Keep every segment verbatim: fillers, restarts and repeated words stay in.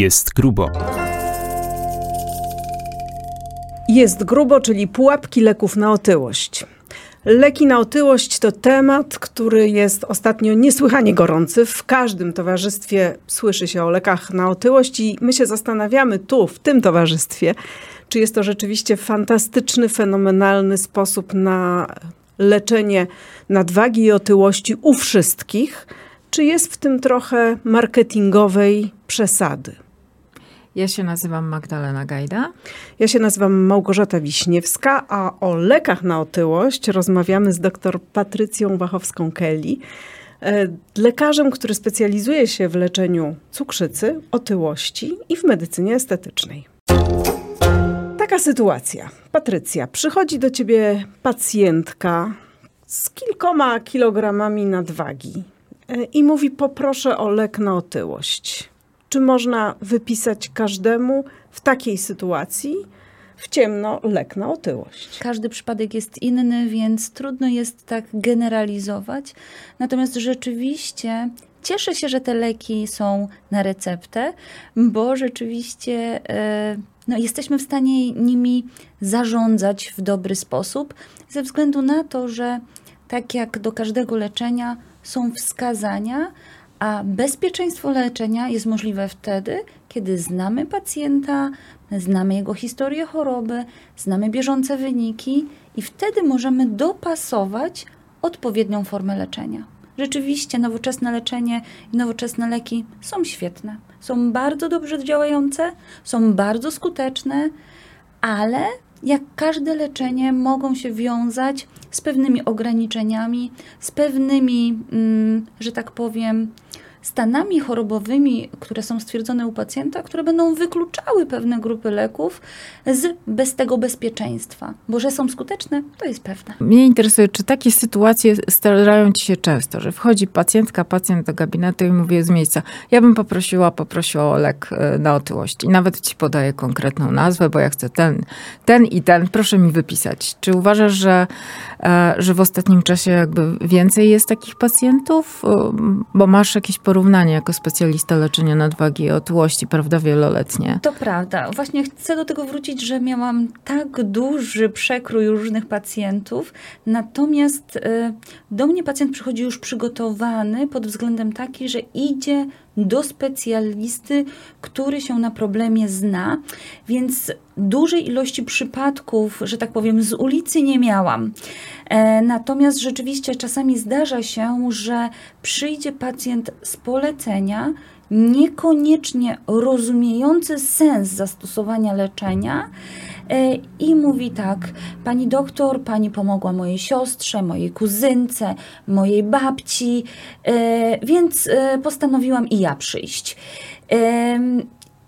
Jest grubo. Jest grubo, czyli pułapki leków na otyłość. Leki na otyłość to temat, który jest ostatnio niesłychanie gorący. W każdym towarzystwie słyszy się o lekach na otyłość i my się zastanawiamy tu, w tym towarzystwie, czy jest to rzeczywiście fantastyczny, fenomenalny sposób na leczenie nadwagi i otyłości u wszystkich, czy jest w tym trochę marketingowej przesady. Ja się nazywam Magdalena Gajda. Ja się nazywam Małgorzata Wiśniewska, a o lekach na otyłość rozmawiamy z dr Patrycją Wachowską-Kelly, lekarzem, który specjalizuje się w leczeniu cukrzycy, otyłości i w medycynie estetycznej. Taka sytuacja. Patrycja, przychodzi do ciebie pacjentka z kilkoma kilogramami nadwagi i mówi: poproszę o lek na otyłość. Czy można wypisać każdemu w takiej sytuacji w ciemno lek na otyłość? Każdy przypadek jest inny, więc trudno jest tak generalizować. Natomiast rzeczywiście cieszę się, że te leki są na receptę, bo rzeczywiście no, jesteśmy w stanie nimi zarządzać w dobry sposób, ze względu na to, że tak jak do każdego leczenia są wskazania, a bezpieczeństwo leczenia jest możliwe wtedy, kiedy znamy pacjenta, znamy jego historię choroby, znamy bieżące wyniki i wtedy możemy dopasować odpowiednią formę leczenia. Rzeczywiście nowoczesne leczenie i nowoczesne leki są świetne, są bardzo dobrze działające, są bardzo skuteczne, ale jak każde leczenie mogą się wiązać z pewnymi ograniczeniami, z pewnymi, że tak powiem, stanami chorobowymi, które są stwierdzone u pacjenta, które będą wykluczały pewne grupy leków z bez tego bezpieczeństwa. Bo że są skuteczne, to jest pewne. Mnie interesuje, czy takie sytuacje starają ci się często, że wchodzi pacjentka, pacjent do gabinetu i mówi z miejsca: ja bym poprosiła, poprosiła o lek na otyłość. I nawet ci podaję konkretną nazwę, bo ja chcę ten, ten i ten, proszę mi wypisać. Czy uważasz, że, że w ostatnim czasie jakby więcej jest takich pacjentów? Bo masz jakieś porównanie jako specjalista leczenia nadwagi i otyłości, prawda, wieloletnie. To prawda. Właśnie chcę do tego wrócić, że miałam tak duży przekrój różnych pacjentów, natomiast y, do mnie pacjent przychodzi już przygotowany pod względem taki, że idzie do specjalisty, który się na problemie zna, więc dużej ilości przypadków, że tak powiem, z ulicy nie miałam. E, natomiast rzeczywiście czasami zdarza się, że przyjdzie pacjent z polecenia, niekoniecznie rozumiejący sens zastosowania leczenia e, i mówi tak: pani doktor, pani pomogła mojej siostrze, mojej kuzynce, mojej babci, e, więc e, postanowiłam i ja przyjść. E,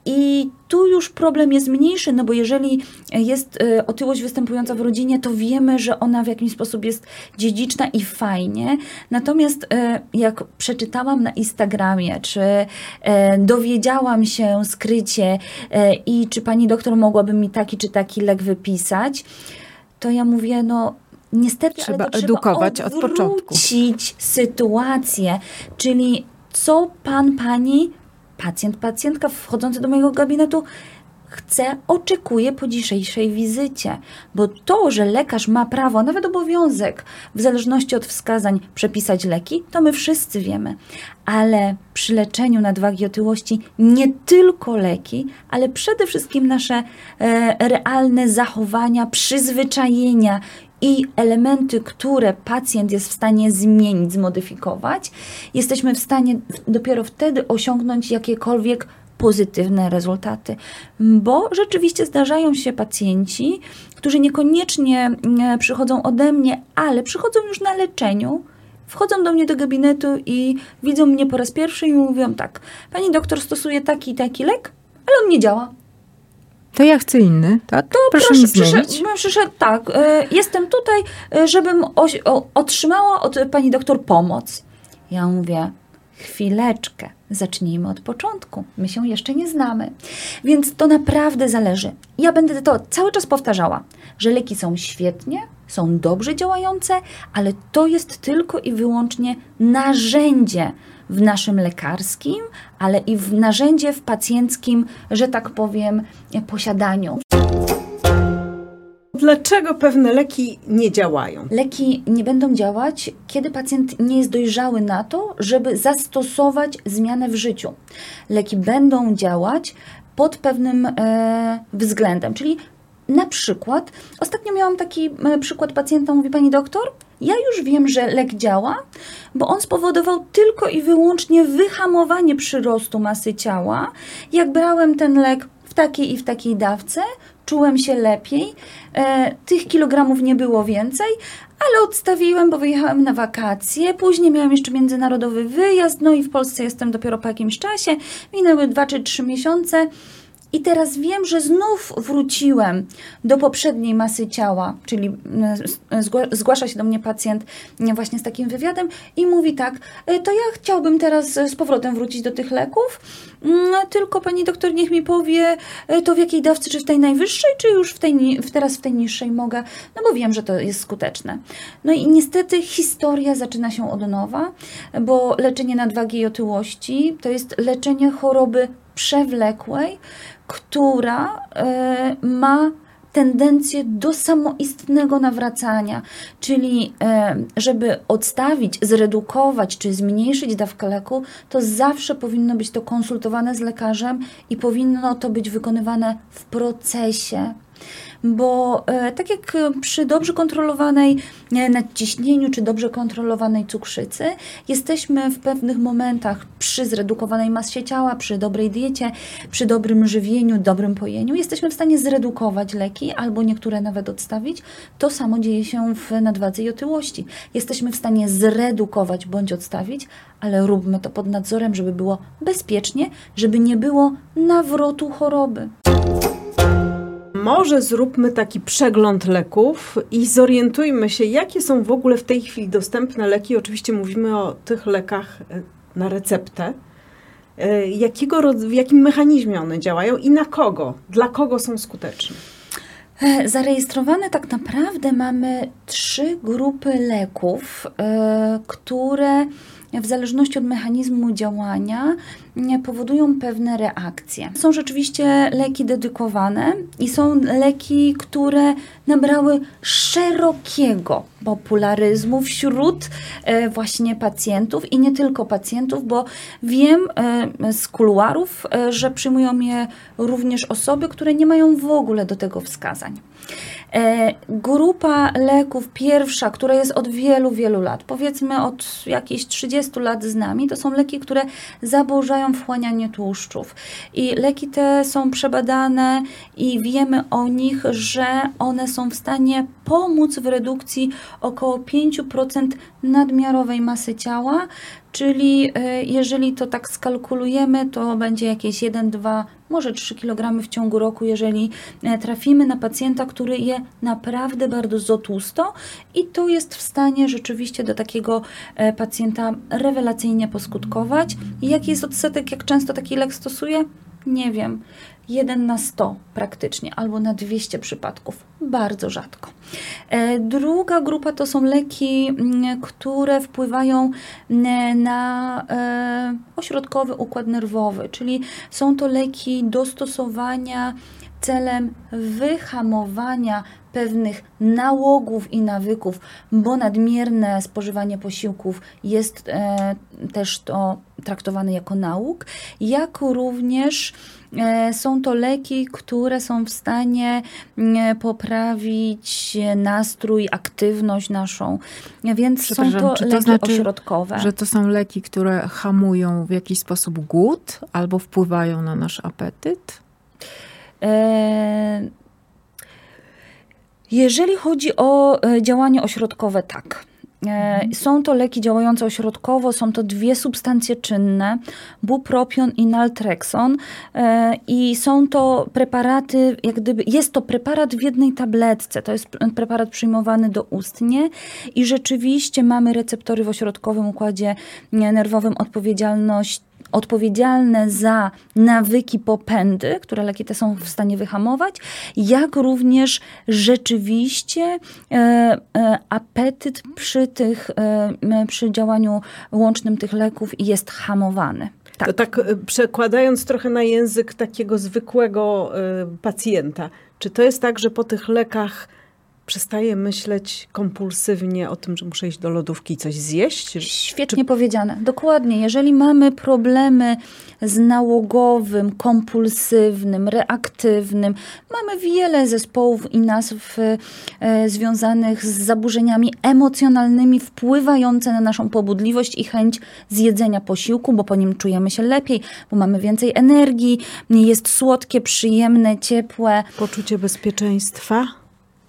I tu już problem jest mniejszy, no bo jeżeli jest otyłość występująca w rodzinie, to wiemy, że ona w jakiś sposób jest dziedziczna i fajnie. Natomiast jak przeczytałam na Instagramie, czy dowiedziałam się skrycie i czy pani doktor mogłaby mi taki czy taki lek wypisać, to ja mówię, no niestety, trzeba, ale to edukować trzeba od początku, sytuację, czyli co pan, pani... Pacjent, pacjentka wchodzący do mojego gabinetu chce, oczekuje po dzisiejszej wizycie, bo to, że lekarz ma prawo, nawet obowiązek, w zależności od wskazań przepisać leki, to my wszyscy wiemy. Ale przy leczeniu nadwagi i otyłości nie tylko leki, ale przede wszystkim nasze e, realne zachowania, przyzwyczajenia i elementy, które pacjent jest w stanie zmienić, zmodyfikować, jesteśmy w stanie dopiero wtedy osiągnąć jakiekolwiek pozytywne rezultaty. Bo rzeczywiście zdarzają się pacjenci, którzy niekoniecznie przychodzą ode mnie, ale przychodzą już na leczeniu, wchodzą do mnie do gabinetu i widzą mnie po raz pierwszy i mówią tak: pani doktor, stosuje taki i taki lek, ale on nie działa. To ja chcę inny, tak? To proszę, proszę mi zmienić. Przyszedł, tak, y, jestem tutaj, y, żebym oś, o, otrzymała od pani doktor pomoc. Ja mówię: chwileczkę, zacznijmy od początku. My się jeszcze nie znamy. Więc to naprawdę zależy. Ja będę to cały czas powtarzała, że leki są świetnie, są dobrze działające, ale to jest tylko i wyłącznie narzędzie w naszym lekarskim, ale i w narzędzie w pacjenckim, że tak powiem, posiadaniu. Dlaczego pewne leki nie działają? Leki nie będą działać, kiedy pacjent nie jest dojrzały na to, żeby zastosować zmianę w życiu. Leki będą działać pod pewnym e, względem, czyli na przykład, ostatnio miałam taki przykład pacjenta, mówi pani doktor, ja już wiem, że lek działa, bo on spowodował tylko i wyłącznie wyhamowanie przyrostu masy ciała. Jak brałem ten lek w takiej i w takiej dawce, czułem się lepiej, e, tych kilogramów nie było więcej, ale odstawiłem, bo wyjechałem na wakacje, później miałem jeszcze międzynarodowy wyjazd, no i w Polsce jestem dopiero po jakimś czasie, minęły dwa czy trzy miesiące. I teraz wiem, że znów wróciłem do poprzedniej masy ciała, czyli zgłasza się do mnie pacjent właśnie z takim wywiadem i mówi tak, to ja chciałbym teraz z powrotem wrócić do tych leków, tylko pani doktor niech mi powie, to w jakiej dawce, czy w tej najwyższej, czy już w tej, teraz w tej niższej mogę, no bo wiem, że to jest skuteczne. No i niestety historia zaczyna się od nowa, bo leczenie nadwagi i otyłości to jest leczenie choroby przewlekłej, która y, ma tendencję do samoistnego nawracania, czyli y, żeby odstawić, zredukować czy zmniejszyć dawkę leku, to zawsze powinno być to konsultowane z lekarzem i powinno to być wykonywane w procesie. Bo e, tak jak przy dobrze kontrolowanej e, nadciśnieniu czy dobrze kontrolowanej cukrzycy, jesteśmy w pewnych momentach przy zredukowanej masie ciała, przy dobrej diecie, przy dobrym żywieniu, dobrym pojeniu, jesteśmy w stanie zredukować leki albo niektóre nawet odstawić. To samo dzieje się w nadwadze i otyłości. Jesteśmy w stanie zredukować bądź odstawić, ale róbmy to pod nadzorem, żeby było bezpiecznie, żeby nie było nawrotu choroby. Może zróbmy taki przegląd leków i zorientujmy się, jakie są w ogóle w tej chwili dostępne leki. Oczywiście mówimy o tych lekach na receptę. Jakiego, w jakim mechanizmie one działają i na kogo, dla kogo są skuteczne? Zarejestrowane tak naprawdę mamy trzy grupy leków, które w zależności od mechanizmu działania powodują pewne reakcje. Są rzeczywiście leki dedykowane i są leki, które nabrały szerokiego popularyzmu wśród właśnie pacjentów i nie tylko pacjentów, bo wiem z kuluarów, że przyjmują je również osoby, które nie mają w ogóle do tego wskazań. Grupa leków pierwsza, która jest od wielu, wielu lat, powiedzmy od jakichś trzydziestu lat z nami, to są leki, które zaburzają wchłanianie tłuszczów. I leki te są przebadane i wiemy o nich, że one są w stanie pomóc w redukcji około pięć procent nadmiarowej masy ciała, czyli jeżeli to tak skalkulujemy, to będzie jakieś jeden, dwa, może trzy kilogramy w ciągu roku, jeżeli trafimy na pacjenta, który je naprawdę bardzo tłusto i to jest w stanie rzeczywiście do takiego pacjenta rewelacyjnie poskutkować. Jaki jest odsetek, jak często taki lek stosuje? Nie wiem. jeden na sto praktycznie, albo na dwieście przypadków. Bardzo rzadko. Druga grupa to są leki, które wpływają na ośrodkowy układ nerwowy, czyli są to leki do stosowania celem wyhamowania pewnych nałogów i nawyków, bo nadmierne spożywanie posiłków jest też to traktowane jako nałóg, jak również są to leki, które są w stanie poprawić nastrój, aktywność naszą, więc są to, to leki znaczy, ośrodkowe. Że to są leki, które hamują w jakiś sposób głód albo wpływają na nasz apetyt? Jeżeli chodzi o działanie ośrodkowe, tak. Są to leki działające ośrodkowo, są to dwie substancje czynne, bupropion i naltrekson i są to preparaty, jak gdyby, jest to preparat w jednej tabletce, to jest preparat przyjmowany doustnie i rzeczywiście mamy receptory w ośrodkowym układzie nerwowym odpowiedzialność odpowiedzialne za nawyki, popędy, które leki te są w stanie wyhamować, jak również rzeczywiście e, e, apetyt przy tych, e, przy działaniu łącznym tych leków jest hamowany. Tak. To tak przekładając trochę na język takiego zwykłego y, pacjenta, czy to jest tak, że po tych lekach przestaję myśleć kompulsywnie o tym, że muszę iść do lodówki i coś zjeść? Świetnie czy... powiedziane. Dokładnie. Jeżeli mamy problemy z nałogowym, kompulsywnym, reaktywnym, mamy wiele zespołów i nazw e, związanych z zaburzeniami emocjonalnymi wpływające na naszą pobudliwość i chęć zjedzenia posiłku, bo po nim czujemy się lepiej, bo mamy więcej energii, jest słodkie, przyjemne, ciepłe. Poczucie bezpieczeństwa?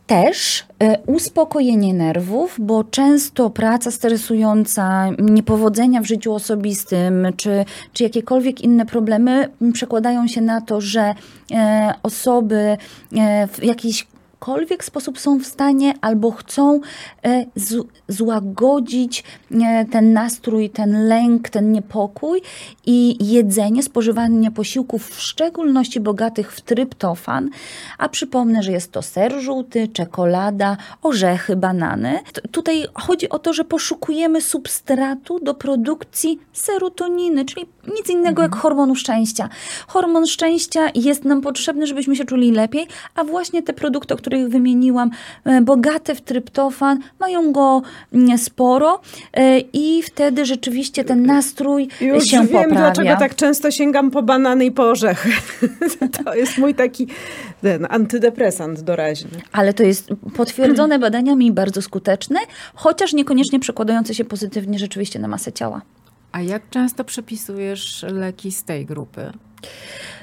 Też y, uspokojenie nerwów, bo często praca stresująca, niepowodzenia w życiu osobistym, czy, czy jakiekolwiek inne problemy przekładają się na to, że y, osoby y, w jakiejś w sposób są w stanie albo chcą z- złagodzić ten nastrój, ten lęk, ten niepokój i jedzenie, spożywanie posiłków, w szczególności bogatych w tryptofan, a przypomnę, że jest to ser żółty, czekolada, orzechy, banany. T- tutaj chodzi o to, że poszukujemy substratu do produkcji serotoniny, czyli nic innego mhm. jak hormonu szczęścia. Hormon szczęścia jest nam potrzebny, żebyśmy się czuli lepiej, a właśnie te produkty, o których których wymieniłam, bogate w tryptofan, mają go sporo i wtedy rzeczywiście ten nastrój Już się wiem, poprawia. Już wiem, dlaczego tak często sięgam po banany i po orzechy. To jest mój taki ten, antydepresant doraźny. Ale to jest potwierdzone badaniami bardzo skuteczne, chociaż niekoniecznie przekładające się pozytywnie rzeczywiście na masę ciała. A jak często przepisujesz leki z tej grupy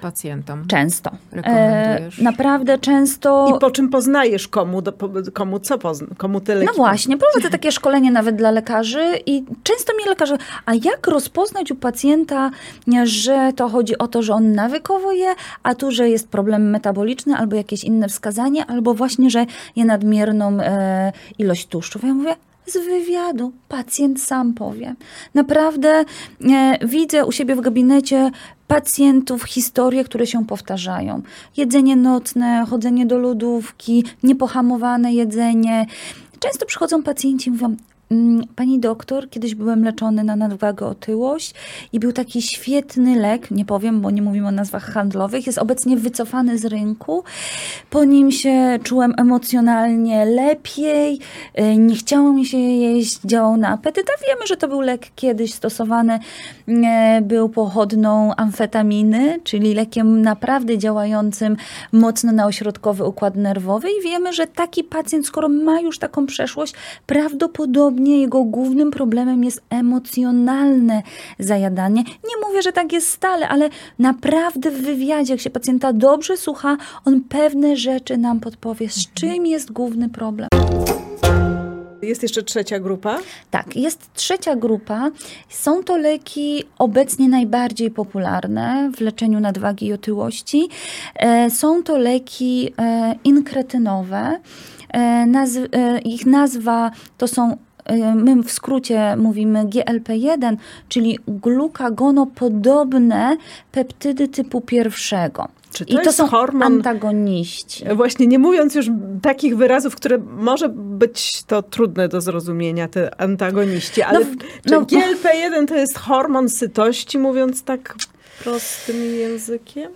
pacjentom? Często. Rekomendujesz? E, naprawdę często. I po czym poznajesz, komu, do, komu co pozna, komu te leki? No właśnie, prowadzę takie szkolenie nawet dla lekarzy i często mi lekarze, a jak rozpoznać u pacjenta, że to chodzi o to, że on nawykowo je, a tu, że jest problem metaboliczny albo jakieś inne wskazanie, albo właśnie, że je nadmierną e, ilość tłuszczów. Ja mówię, z wywiadu. Pacjent sam powie. Naprawdę e, widzę u siebie w gabinecie pacjentów historie, które się powtarzają. Jedzenie nocne, chodzenie do lodówki, niepohamowane jedzenie. Często przychodzą pacjenci i mówią, pani doktor, kiedyś byłem leczony na nadwagę, otyłość i był taki świetny lek, nie powiem, bo nie mówimy o nazwach handlowych, jest obecnie wycofany z rynku. Po nim się czułem emocjonalnie lepiej, nie chciało mi się jeść, działał na apetyt, a wiemy, że to był lek kiedyś stosowany, był pochodną amfetaminy, czyli lekiem naprawdę działającym mocno na ośrodkowy układ nerwowy i wiemy, że taki pacjent, skoro ma już taką przeszłość, prawdopodobnie jego głównym problemem jest emocjonalne zajadanie. Nie mówię, że tak jest stale, ale naprawdę w wywiadzie, jak się pacjenta dobrze słucha, on pewne rzeczy nam podpowie, z czym jest główny problem. Jest jeszcze trzecia grupa? Tak, jest trzecia grupa. Są to leki obecnie najbardziej popularne w leczeniu nadwagi i otyłości. Są to leki inkretynowe. Ich nazwa to są my w skrócie mówimy G L P jeden, czyli glukagonopodobne peptydy typu pierwszego. Czy to I to są hormon, antagoniści. Właśnie, nie mówiąc już takich wyrazów, które może być to trudne do zrozumienia, te antagoniści, ale no, czy no, G L P jeden to jest hormon sytości, mówiąc tak prostym językiem?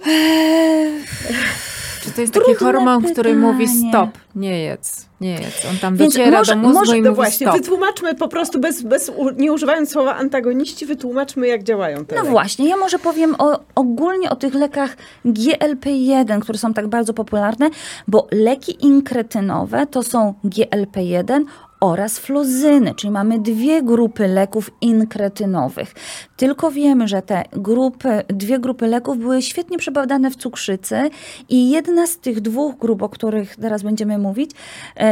Czy to jest taki Trudne hormon, pytanie. Który mówi stop, nie jedz, nie jedz. On tam Więc dociera może, do mózgu może, i mówi właśnie, stop. Wytłumaczmy po prostu, bez, bez, nie używając słowa antagoniści, wytłumaczmy jak działają te No leki. Właśnie, ja może powiem o, ogólnie o tych lekach G L P jeden, które są tak bardzo popularne, bo leki inkretynowe to są G L P jeden oraz flozyny, czyli mamy dwie grupy leków inkretynowych. Tylko wiemy, że te grupy, dwie grupy leków były świetnie przebadane w cukrzycy i jedna z tych dwóch grup, o których teraz będziemy mówić,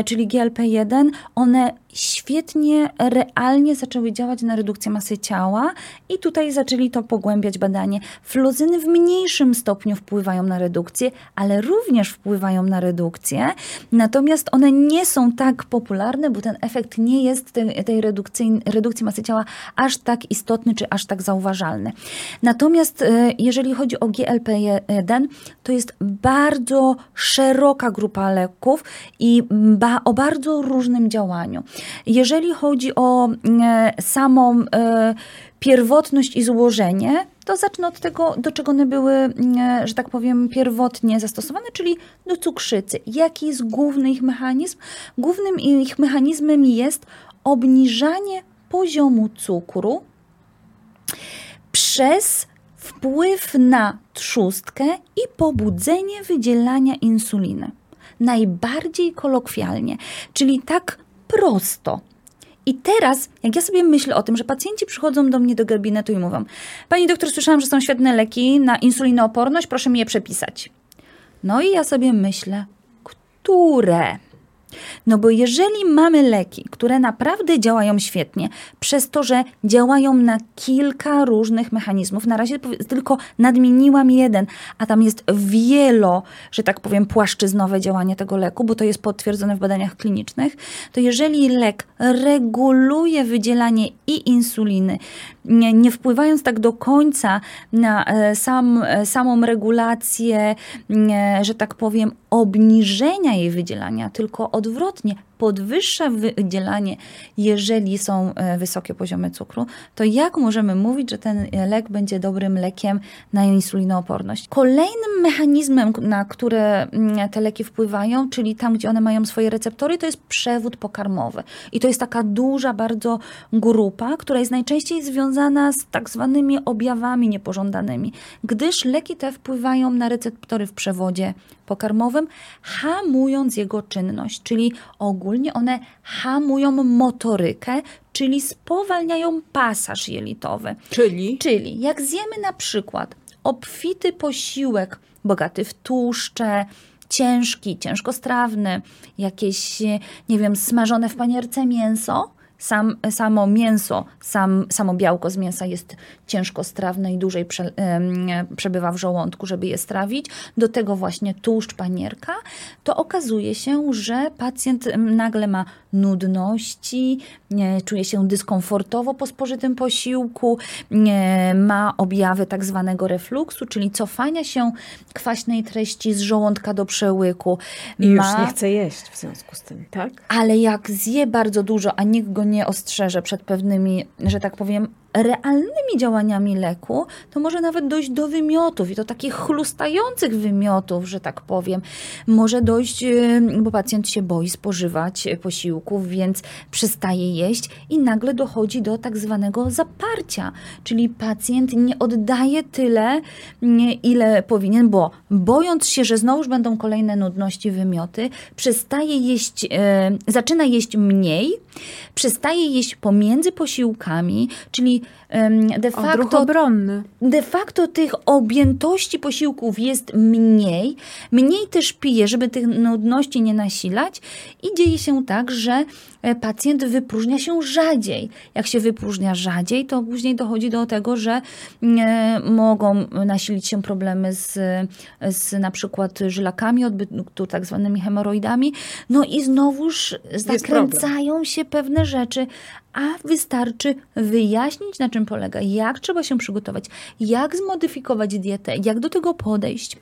czyli G L P jeden, one świetnie, realnie zaczęły działać na redukcję masy ciała i tutaj zaczęli to pogłębiać badanie. Flozyny w mniejszym stopniu wpływają na redukcję, ale również wpływają na redukcję, natomiast one nie są tak popularne, bo ten efekt nie jest tej, tej redukcji, redukcji masy ciała aż tak istotny, czy aż tak zauważalny. Natomiast jeżeli chodzi o G L P jeden, to jest bardzo szeroka grupa leków i ba, o bardzo różnym działaniu. Jeżeli chodzi o e, samą e, pierwotność i złożenie, to zacznę od tego, do czego one były, że tak powiem, pierwotnie zastosowane, czyli do cukrzycy. Jaki jest główny ich mechanizm? Głównym ich mechanizmem jest obniżanie poziomu cukru przez wpływ na trzustkę i pobudzenie wydzielania insuliny. Najbardziej kolokwialnie, czyli tak prosto. I teraz, jak ja sobie myślę o tym, że pacjenci przychodzą do mnie do gabinetu i mówią: pani doktor, słyszałam, że są świetne leki na insulinooporność, proszę mi je przepisać. No i ja sobie myślę, które? No bo jeżeli mamy leki, które naprawdę działają świetnie, przez to, że działają na kilka różnych mechanizmów, na razie tylko nadmieniłam jeden, a tam jest wielo, że tak powiem, płaszczyznowe działanie tego leku, bo to jest potwierdzone w badaniach klinicznych, to jeżeli lek reguluje wydzielanie i insuliny, nie, nie wpływając tak do końca na sam, samą regulację, nie, że tak powiem, obniżenia jej wydzielania, tylko odwrotnie, podwyższa wydzielanie, jeżeli są wysokie poziomy cukru, to jak możemy mówić, że ten lek będzie dobrym lekiem na insulinooporność? Kolejnym mechanizmem, na które te leki wpływają, czyli tam, gdzie one mają swoje receptory, to jest przewód pokarmowy. I to jest taka duża bardzo grupa, która jest najczęściej związana z tak zwanymi objawami niepożądanymi, gdyż leki te wpływają na receptory w przewodzie pokarmowym, hamując jego czynność, czyli ogólnie one hamują motorykę, czyli spowalniają pasaż jelitowy. Czyli? Czyli jak zjemy na przykład obfity posiłek bogaty w tłuszcze, ciężki, ciężkostrawny, jakieś, nie wiem, smażone w panierce mięso, Sam, samo mięso, sam, samo białko z mięsa jest ciężkostrawne i dłużej prze, y, przebywa w żołądku, żeby je strawić. Do tego właśnie tłuszcz, panierka. To okazuje się, że pacjent nagle ma nudności, nie, czuje się dyskomfortowo po spożytym posiłku, nie, ma objawy tak zwanego refluksu, czyli cofania się kwaśnej treści z żołądka do przełyku. I już ma... nie chce jeść w związku z tym, tak? Ale jak zje bardzo dużo, a nikt go nie ostrzeże przed pewnymi, że tak powiem, realnymi działaniami leku, to może nawet dojść do wymiotów i to takich chlustających wymiotów, że tak powiem. Może dojść, bo pacjent się boi spożywać posiłków, więc przestaje jeść i nagle dochodzi do tak zwanego zaparcia, czyli pacjent nie oddaje tyle, ile powinien, bo bojąc się, że znowuż będą kolejne nudności, wymioty, przestaje jeść, zaczyna jeść mniej, przestaje jeść pomiędzy posiłkami, czyli de facto, de facto tych objętości posiłków jest mniej, mniej też pije, żeby tych nudności nie nasilać i dzieje się tak, że pacjent wypróżnia się rzadziej. Jak się wypróżnia rzadziej, to później dochodzi do tego, że mogą nasilić się problemy z, z na przykład żylakami odbytu, tak zwanymi hemoroidami, no i znowuż zakręcają się pewne rzeczy, a wystarczy wyjaśnić, na czym polega, jak trzeba się przygotować, jak zmodyfikować dietę, jak do tego podejść.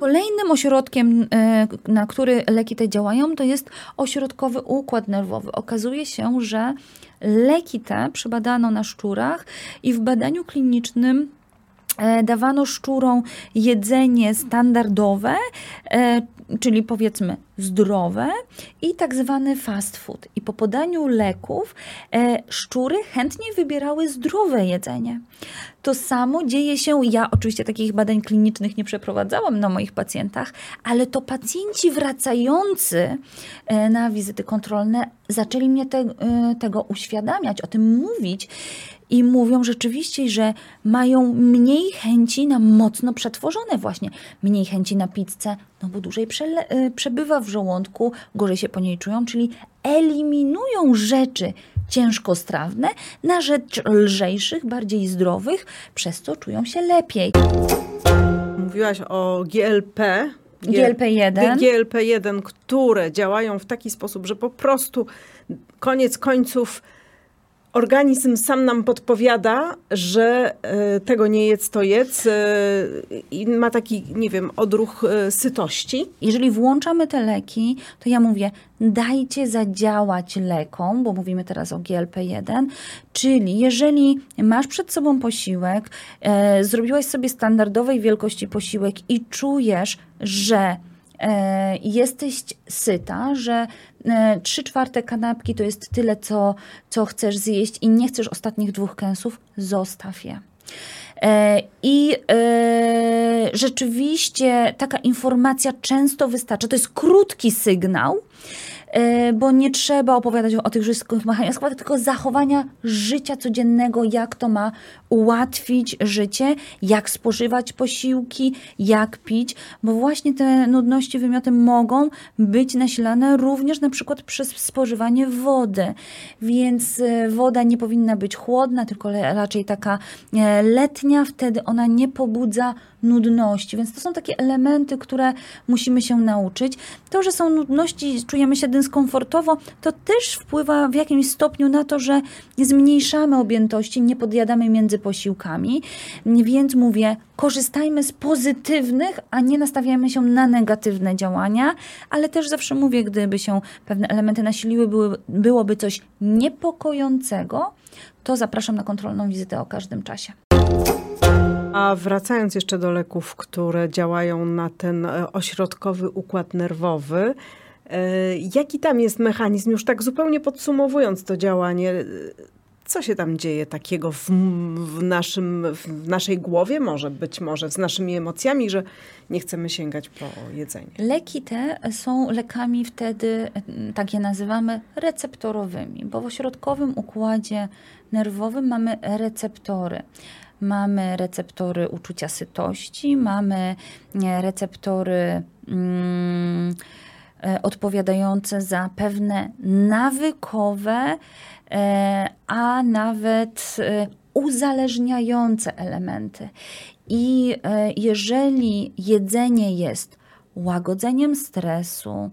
Kolejnym ośrodkiem, na który leki te działają, to jest ośrodkowy układ nerwowy. Okazuje się, że leki te przebadano na szczurach i w badaniu klinicznym dawano szczurom jedzenie standardowe, czyli powiedzmy zdrowe i tak zwany fast food. I po podaniu leków e, szczury chętnie wybierały zdrowe jedzenie. To samo dzieje się, ja oczywiście takich badań klinicznych nie przeprowadzałam na moich pacjentach, ale to pacjenci wracający e, na wizyty kontrolne zaczęli mnie te, e, tego uświadamiać, o tym mówić i mówią rzeczywiście, że mają mniej chęci na mocno przetworzone właśnie, mniej chęci na pizzę, no bo dłużej przele- przebywa w żołądku, gorzej się po niej czują, czyli eliminują rzeczy ciężkostrawne na rzecz lżejszych, bardziej zdrowych, przez co czują się lepiej. Mówiłaś o G L P. G L P jeden. G L P jeden, które działają w taki sposób, że po prostu koniec końców organizm sam nam podpowiada, że y, tego nie jedz, to jedz. Y, i ma taki, nie wiem, odruch y, sytości. Jeżeli włączamy te leki, to ja mówię, dajcie zadziałać lekom, bo mówimy teraz o G L P jeden, czyli jeżeli masz przed sobą posiłek, y, zrobiłaś sobie standardowej wielkości posiłek i czujesz, że E, jesteś syta, że trzy czwarte kanapki to jest tyle, co, co chcesz zjeść i nie chcesz ostatnich dwóch kęsów, zostaw je. E, I e, rzeczywiście taka informacja często wystarcza. To jest krótki sygnał, e, bo nie trzeba opowiadać o, o tych wszystkich mechanizmach, tylko zachowania życia codziennego, jak to ma ułatwić życie, jak spożywać posiłki, jak pić, bo właśnie te nudności, wymioty mogą być nasilane również na przykład przez spożywanie wody, więc woda nie powinna być chłodna, tylko raczej taka letnia, wtedy ona nie pobudza nudności, więc to są takie elementy, które musimy się nauczyć. To, że są nudności, czujemy się dyskomfortowo, to też wpływa w jakimś stopniu na to, że nie zmniejszamy objętości, nie podjadamy między posiłkami, więc mówię, korzystajmy z pozytywnych, a nie nastawiajmy się na negatywne działania, ale też zawsze mówię, gdyby się pewne elementy nasiliły, były, byłoby coś niepokojącego, to zapraszam na kontrolną wizytę o każdym czasie. A wracając jeszcze do leków, które działają na ten ośrodkowy układ nerwowy, jaki tam jest mechanizm, już tak zupełnie podsumowując to działanie, co się tam dzieje takiego w, w, naszym, w naszej głowie, może być może z naszymi emocjami, że nie chcemy sięgać po jedzenie? Leki te są lekami wtedy, tak je nazywamy, receptorowymi, bo w ośrodkowym układzie nerwowym mamy receptory. Mamy receptory uczucia sytości, mamy receptory mm, odpowiadające za pewne nawykowe, a nawet uzależniające elementy. I jeżeli jedzenie jest łagodzeniem stresu,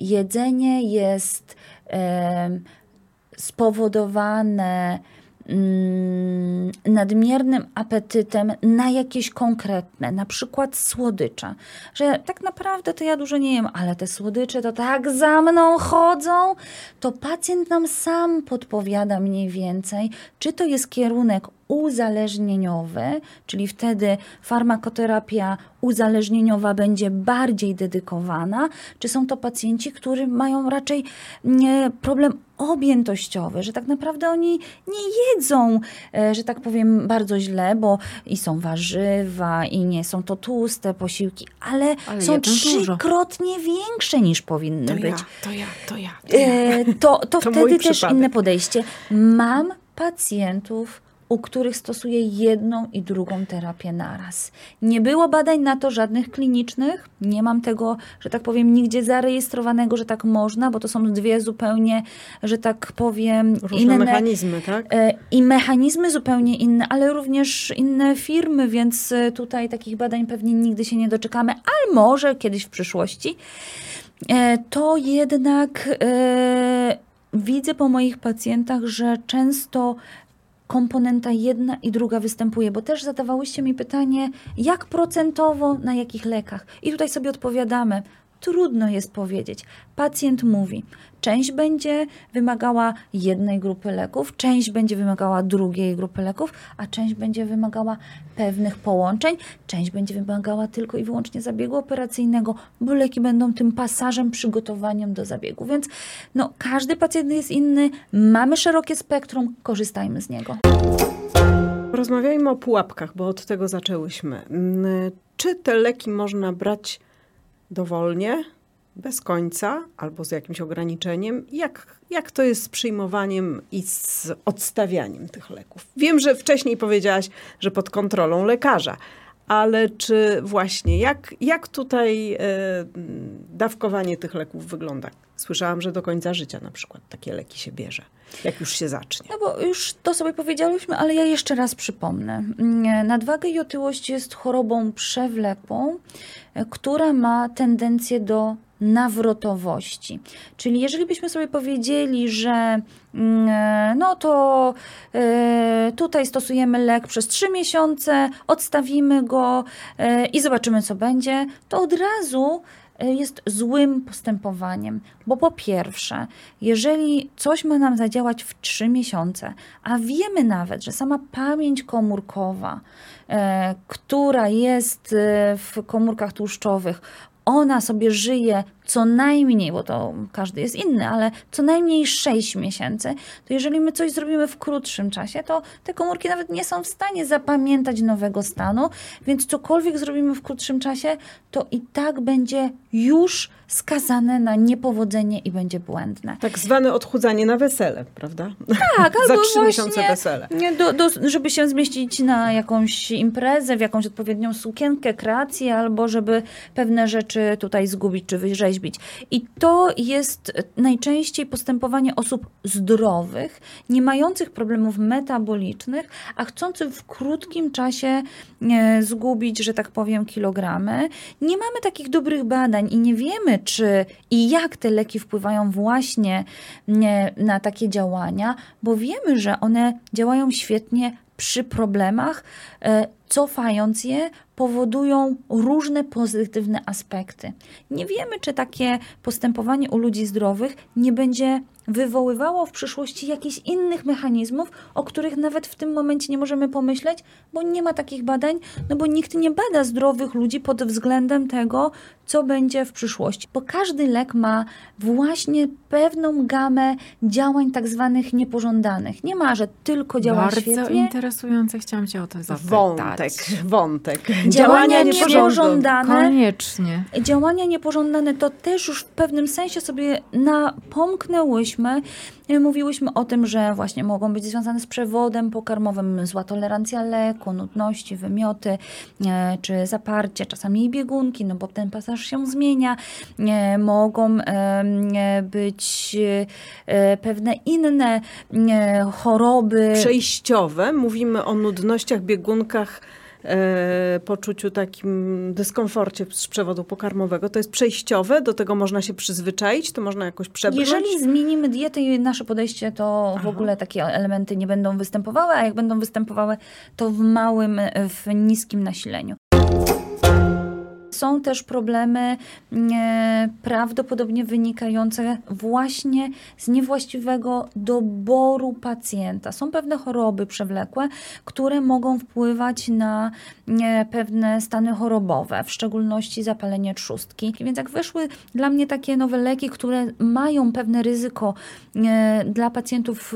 jedzenie jest spowodowane nadmiernym apetytem na jakieś konkretne, na przykład słodycze, że tak naprawdę to ja dużo nie jem, ale te słodycze to tak za mną chodzą, to pacjent nam sam podpowiada mniej więcej, czy to jest kierunek uzależnieniowy, czyli wtedy farmakoterapia uzależnieniowa będzie bardziej dedykowana, czy są to pacjenci, którzy mają raczej problem objętościowy, że tak naprawdę oni nie jedzą, że tak powiem, bardzo źle, bo i są warzywa, i nie są to tłuste posiłki, ale, ale są trzykrotnie większe niż powinny to być. Ja, to ja, to ja. To, ja. to, to, to wtedy też przypadek. Inne podejście. Mam pacjentów, u których stosuje jedną i drugą terapię naraz. Nie było badań na to żadnych klinicznych, nie mam tego, że tak powiem, nigdzie zarejestrowanego, że tak można, bo to są dwie zupełnie, że tak powiem, różne inne mechanizmy, tak? I mechanizmy zupełnie inne, ale również inne firmy, więc tutaj takich badań pewnie nigdy się nie doczekamy, ale może kiedyś w przyszłości. To jednak e, widzę po moich pacjentach, że często komponenta jedna i druga występuje, bo też zadawałyście mi pytanie, jak procentowo, na jakich lekach. I tutaj sobie odpowiadamy. Trudno jest powiedzieć. Pacjent mówi, część będzie wymagała jednej grupy leków, część będzie wymagała drugiej grupy leków, a część będzie wymagała pewnych połączeń, część będzie wymagała tylko i wyłącznie zabiegu operacyjnego, bo leki będą tym pasażem, przygotowaniem do zabiegu. Więc no, każdy pacjent jest inny, mamy szerokie spektrum, korzystajmy z niego. Rozmawiajmy o pułapkach, bo od tego zaczęłyśmy. Czy te leki można brać dowolnie, bez końca albo z jakimś ograniczeniem, jak, jak to jest z przyjmowaniem i z odstawianiem tych leków. Wiem, że wcześniej powiedziałaś, że pod kontrolą lekarza, ale czy właśnie, jak, jak tutaj y, dawkowanie tych leków wygląda? Słyszałam, że do końca życia na przykład takie leki się bierze, jak już się zacznie. No bo już to sobie powiedziałyśmy, ale ja jeszcze raz przypomnę. Nadwaga i otyłość jest chorobą przewlekłą, która ma tendencję do nawrotowości. Czyli jeżeli byśmy sobie powiedzieli, że no to tutaj stosujemy lek przez trzy miesiące, odstawimy go i zobaczymy, co będzie, to od razu jest złym postępowaniem, bo po pierwsze, jeżeli coś ma nam zadziałać w trzy miesiące, a wiemy nawet, że sama pamięć komórkowa, która jest w komórkach tłuszczowych, ona sobie żyje co najmniej, bo to każdy jest inny, ale co najmniej sześć miesięcy, to jeżeli my coś zrobimy w krótszym czasie, to te komórki nawet nie są w stanie zapamiętać nowego stanu, więc cokolwiek zrobimy w krótszym czasie, to i tak będzie już skazane na niepowodzenie i będzie błędne. Tak zwane odchudzanie na wesele, prawda? Tak, albo za trzy miesiące wesele. Do, do, żeby się zmieścić na jakąś imprezę, w jakąś odpowiednią sukienkę, kreację, albo żeby pewne rzeczy tutaj zgubić czy wyrzeźbić. I to jest najczęściej postępowanie osób zdrowych, nie mających problemów metabolicznych, a chcących w krótkim czasie zgubić, że tak powiem, kilogramy. Nie mamy takich dobrych badań i nie wiemy, czy i jak te leki wpływają właśnie na takie działania, bo wiemy, że one działają świetnie przy problemach, cofając je, powodują różne pozytywne aspekty. Nie wiemy, czy takie postępowanie u ludzi zdrowych nie będzie wywoływało w przyszłości jakichś innych mechanizmów, o których nawet w tym momencie nie możemy pomyśleć, bo nie ma takich badań, no bo nikt nie bada zdrowych ludzi pod względem tego, co będzie w przyszłości. Bo każdy lek ma właśnie pewną gamę działań tak zwanych niepożądanych. Nie ma, że tylko działa bardzo świetnie. Bardzo interesujące, chciałam cię o to zapytać. Wątek, wątek. Działania, działania niepożądane. Koniecznie. Działania niepożądane to też już w pewnym sensie sobie napomknęłyśmy. Mówiłyśmy o tym, że właśnie mogą być związane z przewodem pokarmowym, zła tolerancja leku, nudności, wymioty czy zaparcie, czasami i biegunki, no bo ten pasaż się zmienia. Mogą być pewne inne choroby. Przejściowe, mówimy o nudnościach, biegunkach, poczuciu takim dyskomforcie z przewodu pokarmowego. To jest przejściowe, do tego można się przyzwyczaić, to można jakoś przebrnąć. Jeżeli zmienimy dietę i nasze podejście, to Aha. w ogóle takie elementy nie będą występowały, a jak będą występowały, to w małym, w niskim nasileniu. Są też problemy e, prawdopodobnie wynikające właśnie z niewłaściwego doboru pacjenta. Są pewne choroby przewlekłe, które mogą wpływać na e, pewne stany chorobowe, w szczególności zapalenie trzustki. Więc jak wyszły dla mnie takie nowe leki, które mają pewne ryzyko e, dla pacjentów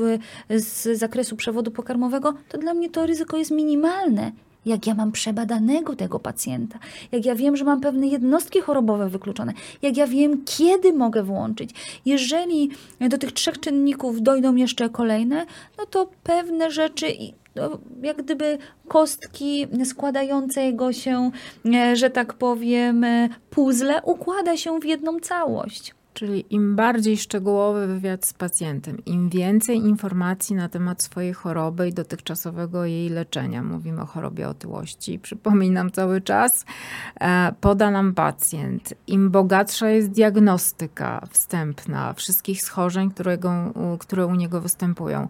z zakresu przewodu pokarmowego, to dla mnie to ryzyko jest minimalne. Jak ja mam przebadanego tego pacjenta, jak ja wiem, że mam pewne jednostki chorobowe wykluczone, jak ja wiem, kiedy mogę włączyć. Jeżeli do tych trzech czynników dojdą jeszcze kolejne, no to pewne rzeczy, jak gdyby kostki składającego się, że tak powiem, puzzle, układa się w jedną całość. Czyli im bardziej szczegółowy wywiad z pacjentem, im więcej informacji na temat swojej choroby i dotychczasowego jej leczenia, mówimy o chorobie otyłości, przypominam cały czas, poda nam pacjent. Im bogatsza jest diagnostyka wstępna wszystkich schorzeń, którego, które u niego występują,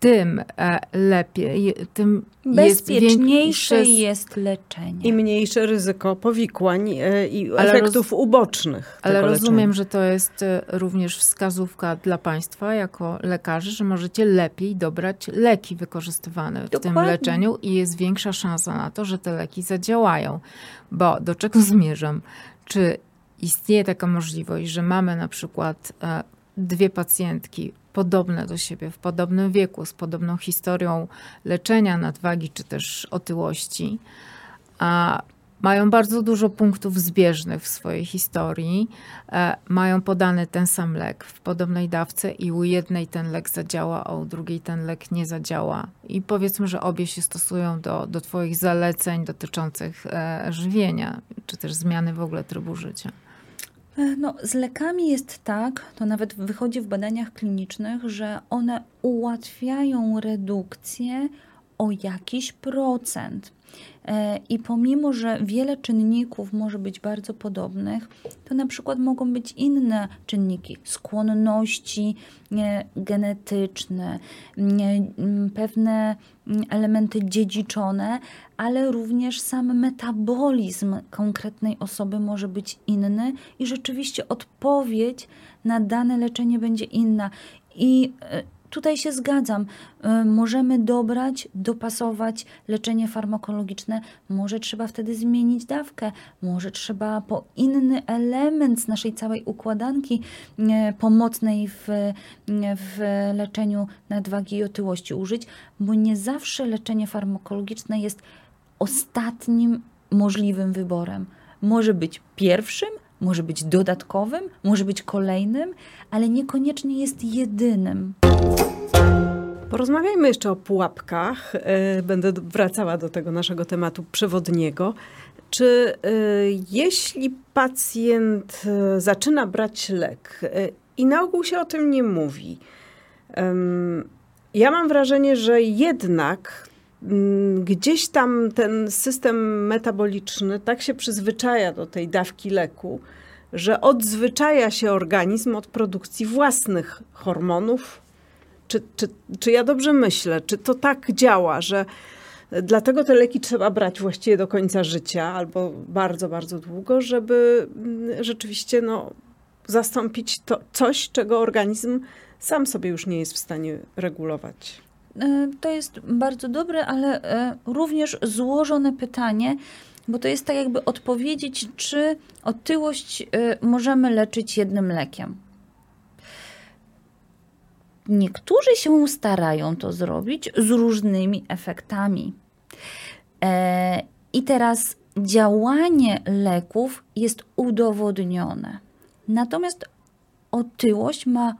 tym lepiej, tym bezpieczniejsze jest, jest leczenie. I mniejsze ryzyko powikłań i ale efektów roz... ubocznych. Ale rozumiem, leczenia. Że to jest również wskazówka dla Państwa jako lekarzy, że możecie lepiej dobrać leki wykorzystywane w Dokładnie. Tym leczeniu i jest większa szansa na to, że te leki zadziałają. Bo do czego zmierzam? Czy istnieje taka możliwość, że mamy na przykład dwie pacjentki podobne do siebie, w podobnym wieku, z podobną historią leczenia nadwagi czy też otyłości, a mają bardzo dużo punktów zbieżnych w swojej historii, e, mają podany ten sam lek w podobnej dawce i u jednej ten lek zadziała, a u drugiej ten lek nie zadziała. I powiedzmy, że obie się stosują do, do twoich zaleceń dotyczących e, żywienia, czy też zmiany w ogóle trybu życia. No, z lekami jest tak, to nawet wychodzi w badaniach klinicznych, że one ułatwiają redukcję o jakiś procent. I pomimo, że wiele czynników może być bardzo podobnych, to na przykład mogą być inne czynniki, skłonności genetyczne, pewne elementy dziedziczone, ale również sam metabolizm konkretnej osoby może być inny i rzeczywiście odpowiedź na dane leczenie będzie inna. I tutaj się zgadzam. Możemy dobrać, dopasować leczenie farmakologiczne. Może trzeba wtedy zmienić dawkę, może trzeba po inny element z naszej całej układanki pomocnej w, w leczeniu nadwagi i otyłości użyć, bo nie zawsze leczenie farmakologiczne jest ostatnim możliwym wyborem. Może być pierwszym, może być dodatkowym, może być kolejnym, ale niekoniecznie jest jedynym. Porozmawiajmy jeszcze o pułapkach. Będę wracała do tego naszego tematu przewodniego. Czy jeśli pacjent zaczyna brać lek i na ogół się o tym nie mówi, ja mam wrażenie, że jednak gdzieś tam ten system metaboliczny tak się przyzwyczaja do tej dawki leku, że odzwyczaja się organizm od produkcji własnych hormonów. Czy, czy, czy ja dobrze myślę? Czy to tak działa, że dlatego te leki trzeba brać właściwie do końca życia albo bardzo, bardzo długo, żeby rzeczywiście no, zastąpić to coś, czego organizm sam sobie już nie jest w stanie regulować? To jest bardzo dobre, ale również złożone pytanie, bo to jest tak jakby odpowiedzieć, czy otyłość możemy leczyć jednym lekiem. Niektórzy się starają to zrobić z różnymi efektami. I teraz działanie leków jest udowodnione. Natomiast otyłość ma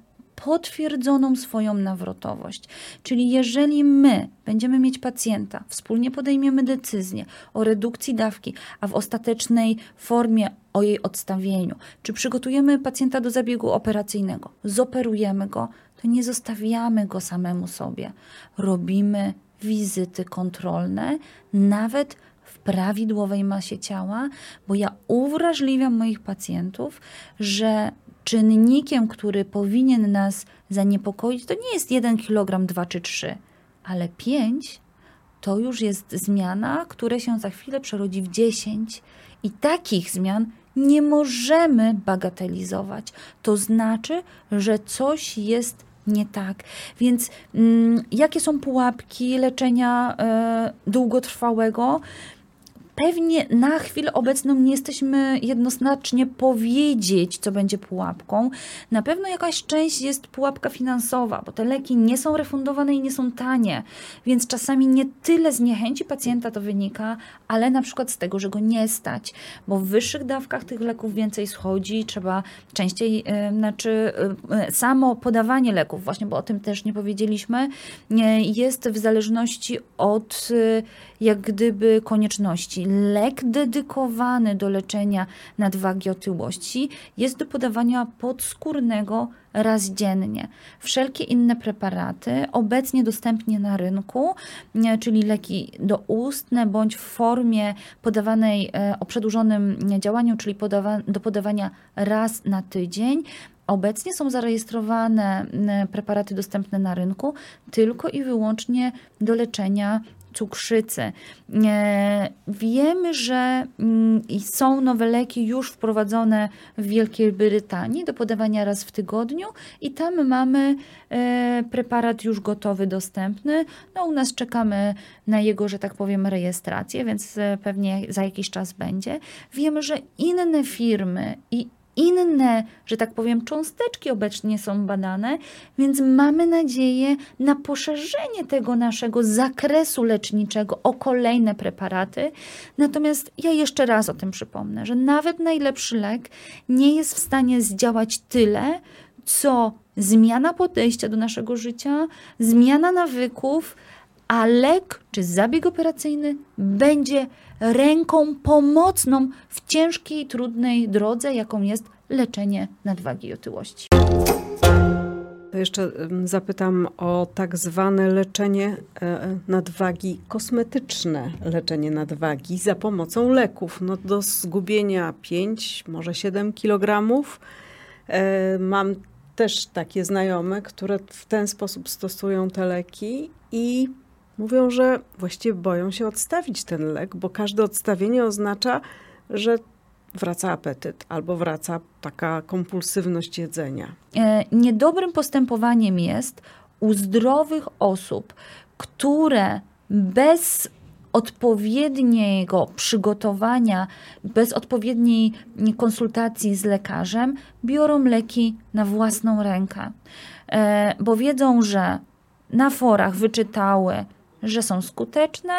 potwierdzoną swoją nawrotowość. Czyli jeżeli my będziemy mieć pacjenta, wspólnie podejmiemy decyzję o redukcji dawki, a w ostatecznej formie o jej odstawieniu, czy przygotujemy pacjenta do zabiegu operacyjnego, zoperujemy go, to nie zostawiamy go samemu sobie. Robimy wizyty kontrolne, nawet w prawidłowej masie ciała, bo ja uwrażliwiam moich pacjentów, że czynnikiem, który powinien nas zaniepokoić, to nie jest jeden kilogram, dwa czy trzy, ale pięć to już jest zmiana, która się za chwilę przerodzi w dziesięć. I takich zmian nie możemy bagatelizować. To znaczy, że coś jest nie tak. Więc mm, jakie są pułapki leczenia y, długotrwałego? Pewnie na chwilę obecną nie jesteśmy jednoznacznie powiedzieć, co będzie pułapką. Na pewno jakaś część jest pułapka finansowa, bo te leki nie są refundowane i nie są tanie, więc czasami nie tyle z niechęci pacjenta to wynika, ale na przykład z tego, że go nie stać, bo w wyższych dawkach tych leków więcej schodzi, trzeba częściej, znaczy samo podawanie leków, właśnie, bo o tym też nie powiedzieliśmy, jest w zależności od jak gdyby konieczności. Lek dedykowany do leczenia nadwagi i otyłości jest do podawania podskórnego raz dziennie. Wszelkie inne preparaty obecnie dostępne na rynku, czyli leki doustne bądź w formie podawanej o przedłużonym działaniu, czyli podawa- do podawania raz na tydzień, obecnie są zarejestrowane preparaty dostępne na rynku tylko i wyłącznie do leczenia cukrzycy. Wiemy, że są nowe leki już wprowadzone w Wielkiej Brytanii do podawania raz w tygodniu i tam mamy preparat już gotowy, dostępny. No u nas czekamy na jego, że tak powiem, rejestrację, więc pewnie za jakiś czas będzie. Wiemy, że inne firmy i inne, że tak powiem, cząsteczki obecnie są badane, więc mamy nadzieję na poszerzenie tego naszego zakresu leczniczego o kolejne preparaty. Natomiast ja jeszcze raz o tym przypomnę, że nawet najlepszy lek nie jest w stanie zdziałać tyle, co zmiana podejścia do naszego życia, zmiana nawyków, a lek czy zabieg operacyjny będzie ręką pomocną w ciężkiej, trudnej drodze, jaką jest leczenie nadwagi i otyłości. To jeszcze zapytam o tak zwane leczenie nadwagi, kosmetyczne leczenie nadwagi za pomocą leków. No do zgubienia pięć, może siedem kilogramów. Mam też takie znajome, które w ten sposób stosują te leki i mówią, że właściwie boją się odstawić ten lek, bo każde odstawienie oznacza, że wraca apetyt albo wraca taka kompulsywność jedzenia. Niedobrym postępowaniem jest u zdrowych osób, które bez odpowiedniego przygotowania, bez odpowiedniej konsultacji z lekarzem biorą leki na własną rękę, bo wiedzą, że na forach wyczytały, że są skuteczne,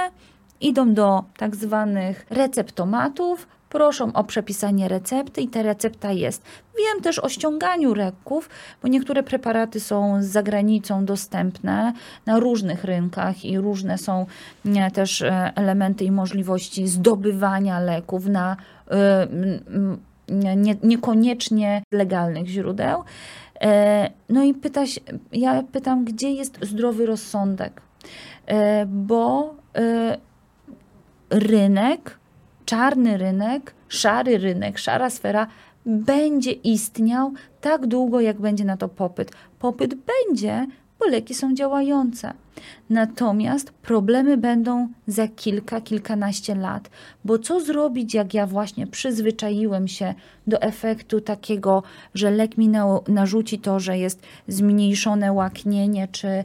idą do tak zwanych receptomatów, proszą o przepisanie recepty i ta recepta jest. Wiem też o ściąganiu leków, bo niektóre preparaty są za granicą dostępne na różnych rynkach i różne są też elementy i możliwości zdobywania leków na nie, niekoniecznie legalnych źródeł. No i pyta się, ja pytam, gdzie jest zdrowy rozsądek, bo rynek, czarny rynek, szary rynek, szara sfera będzie istniał tak długo, jak będzie na to popyt. Popyt będzie, bo leki są działające. Natomiast problemy będą za kilka, kilkanaście lat. Bo co zrobić, jak ja właśnie przyzwyczaiłem się do efektu takiego, że lek mi na, narzuci to, że jest zmniejszone łaknienie, czy,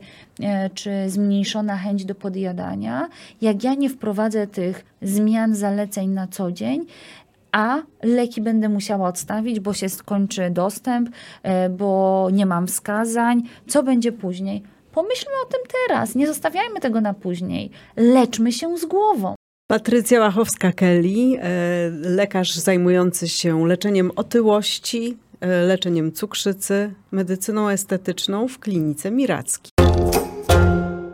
czy zmniejszona chęć do podjadania. Jak ja nie wprowadzę tych zmian zaleceń na co dzień, a leki będę musiała odstawić, bo się skończy dostęp, bo nie mam wskazań. Co będzie później? Pomyślmy o tym teraz, nie zostawiajmy tego na później. Leczmy się z głową. Patrycja Wachowska-Kelly, lekarz zajmujący się leczeniem otyłości, leczeniem cukrzycy, medycyną estetyczną w klinice Mirackiej.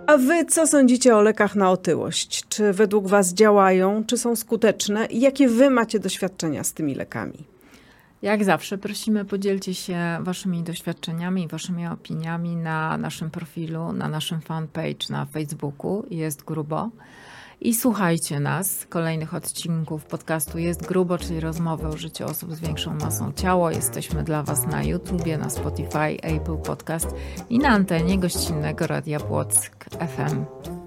A wy co sądzicie o lekach na otyłość? Czy według was działają? Czy są skuteczne? I jakie wy macie doświadczenia z tymi lekami? Jak zawsze prosimy, podzielcie się waszymi doświadczeniami, waszymi opiniami na naszym profilu, na naszym fanpage na Facebooku Jest Grubo. I słuchajcie nas, kolejnych odcinków podcastu Jest Grubo, czyli rozmowy o życiu osób z większą masą ciała. Jesteśmy dla was na YouTubie, na Spotify, Apple Podcast i na antenie gościnnego Radia Płock F M.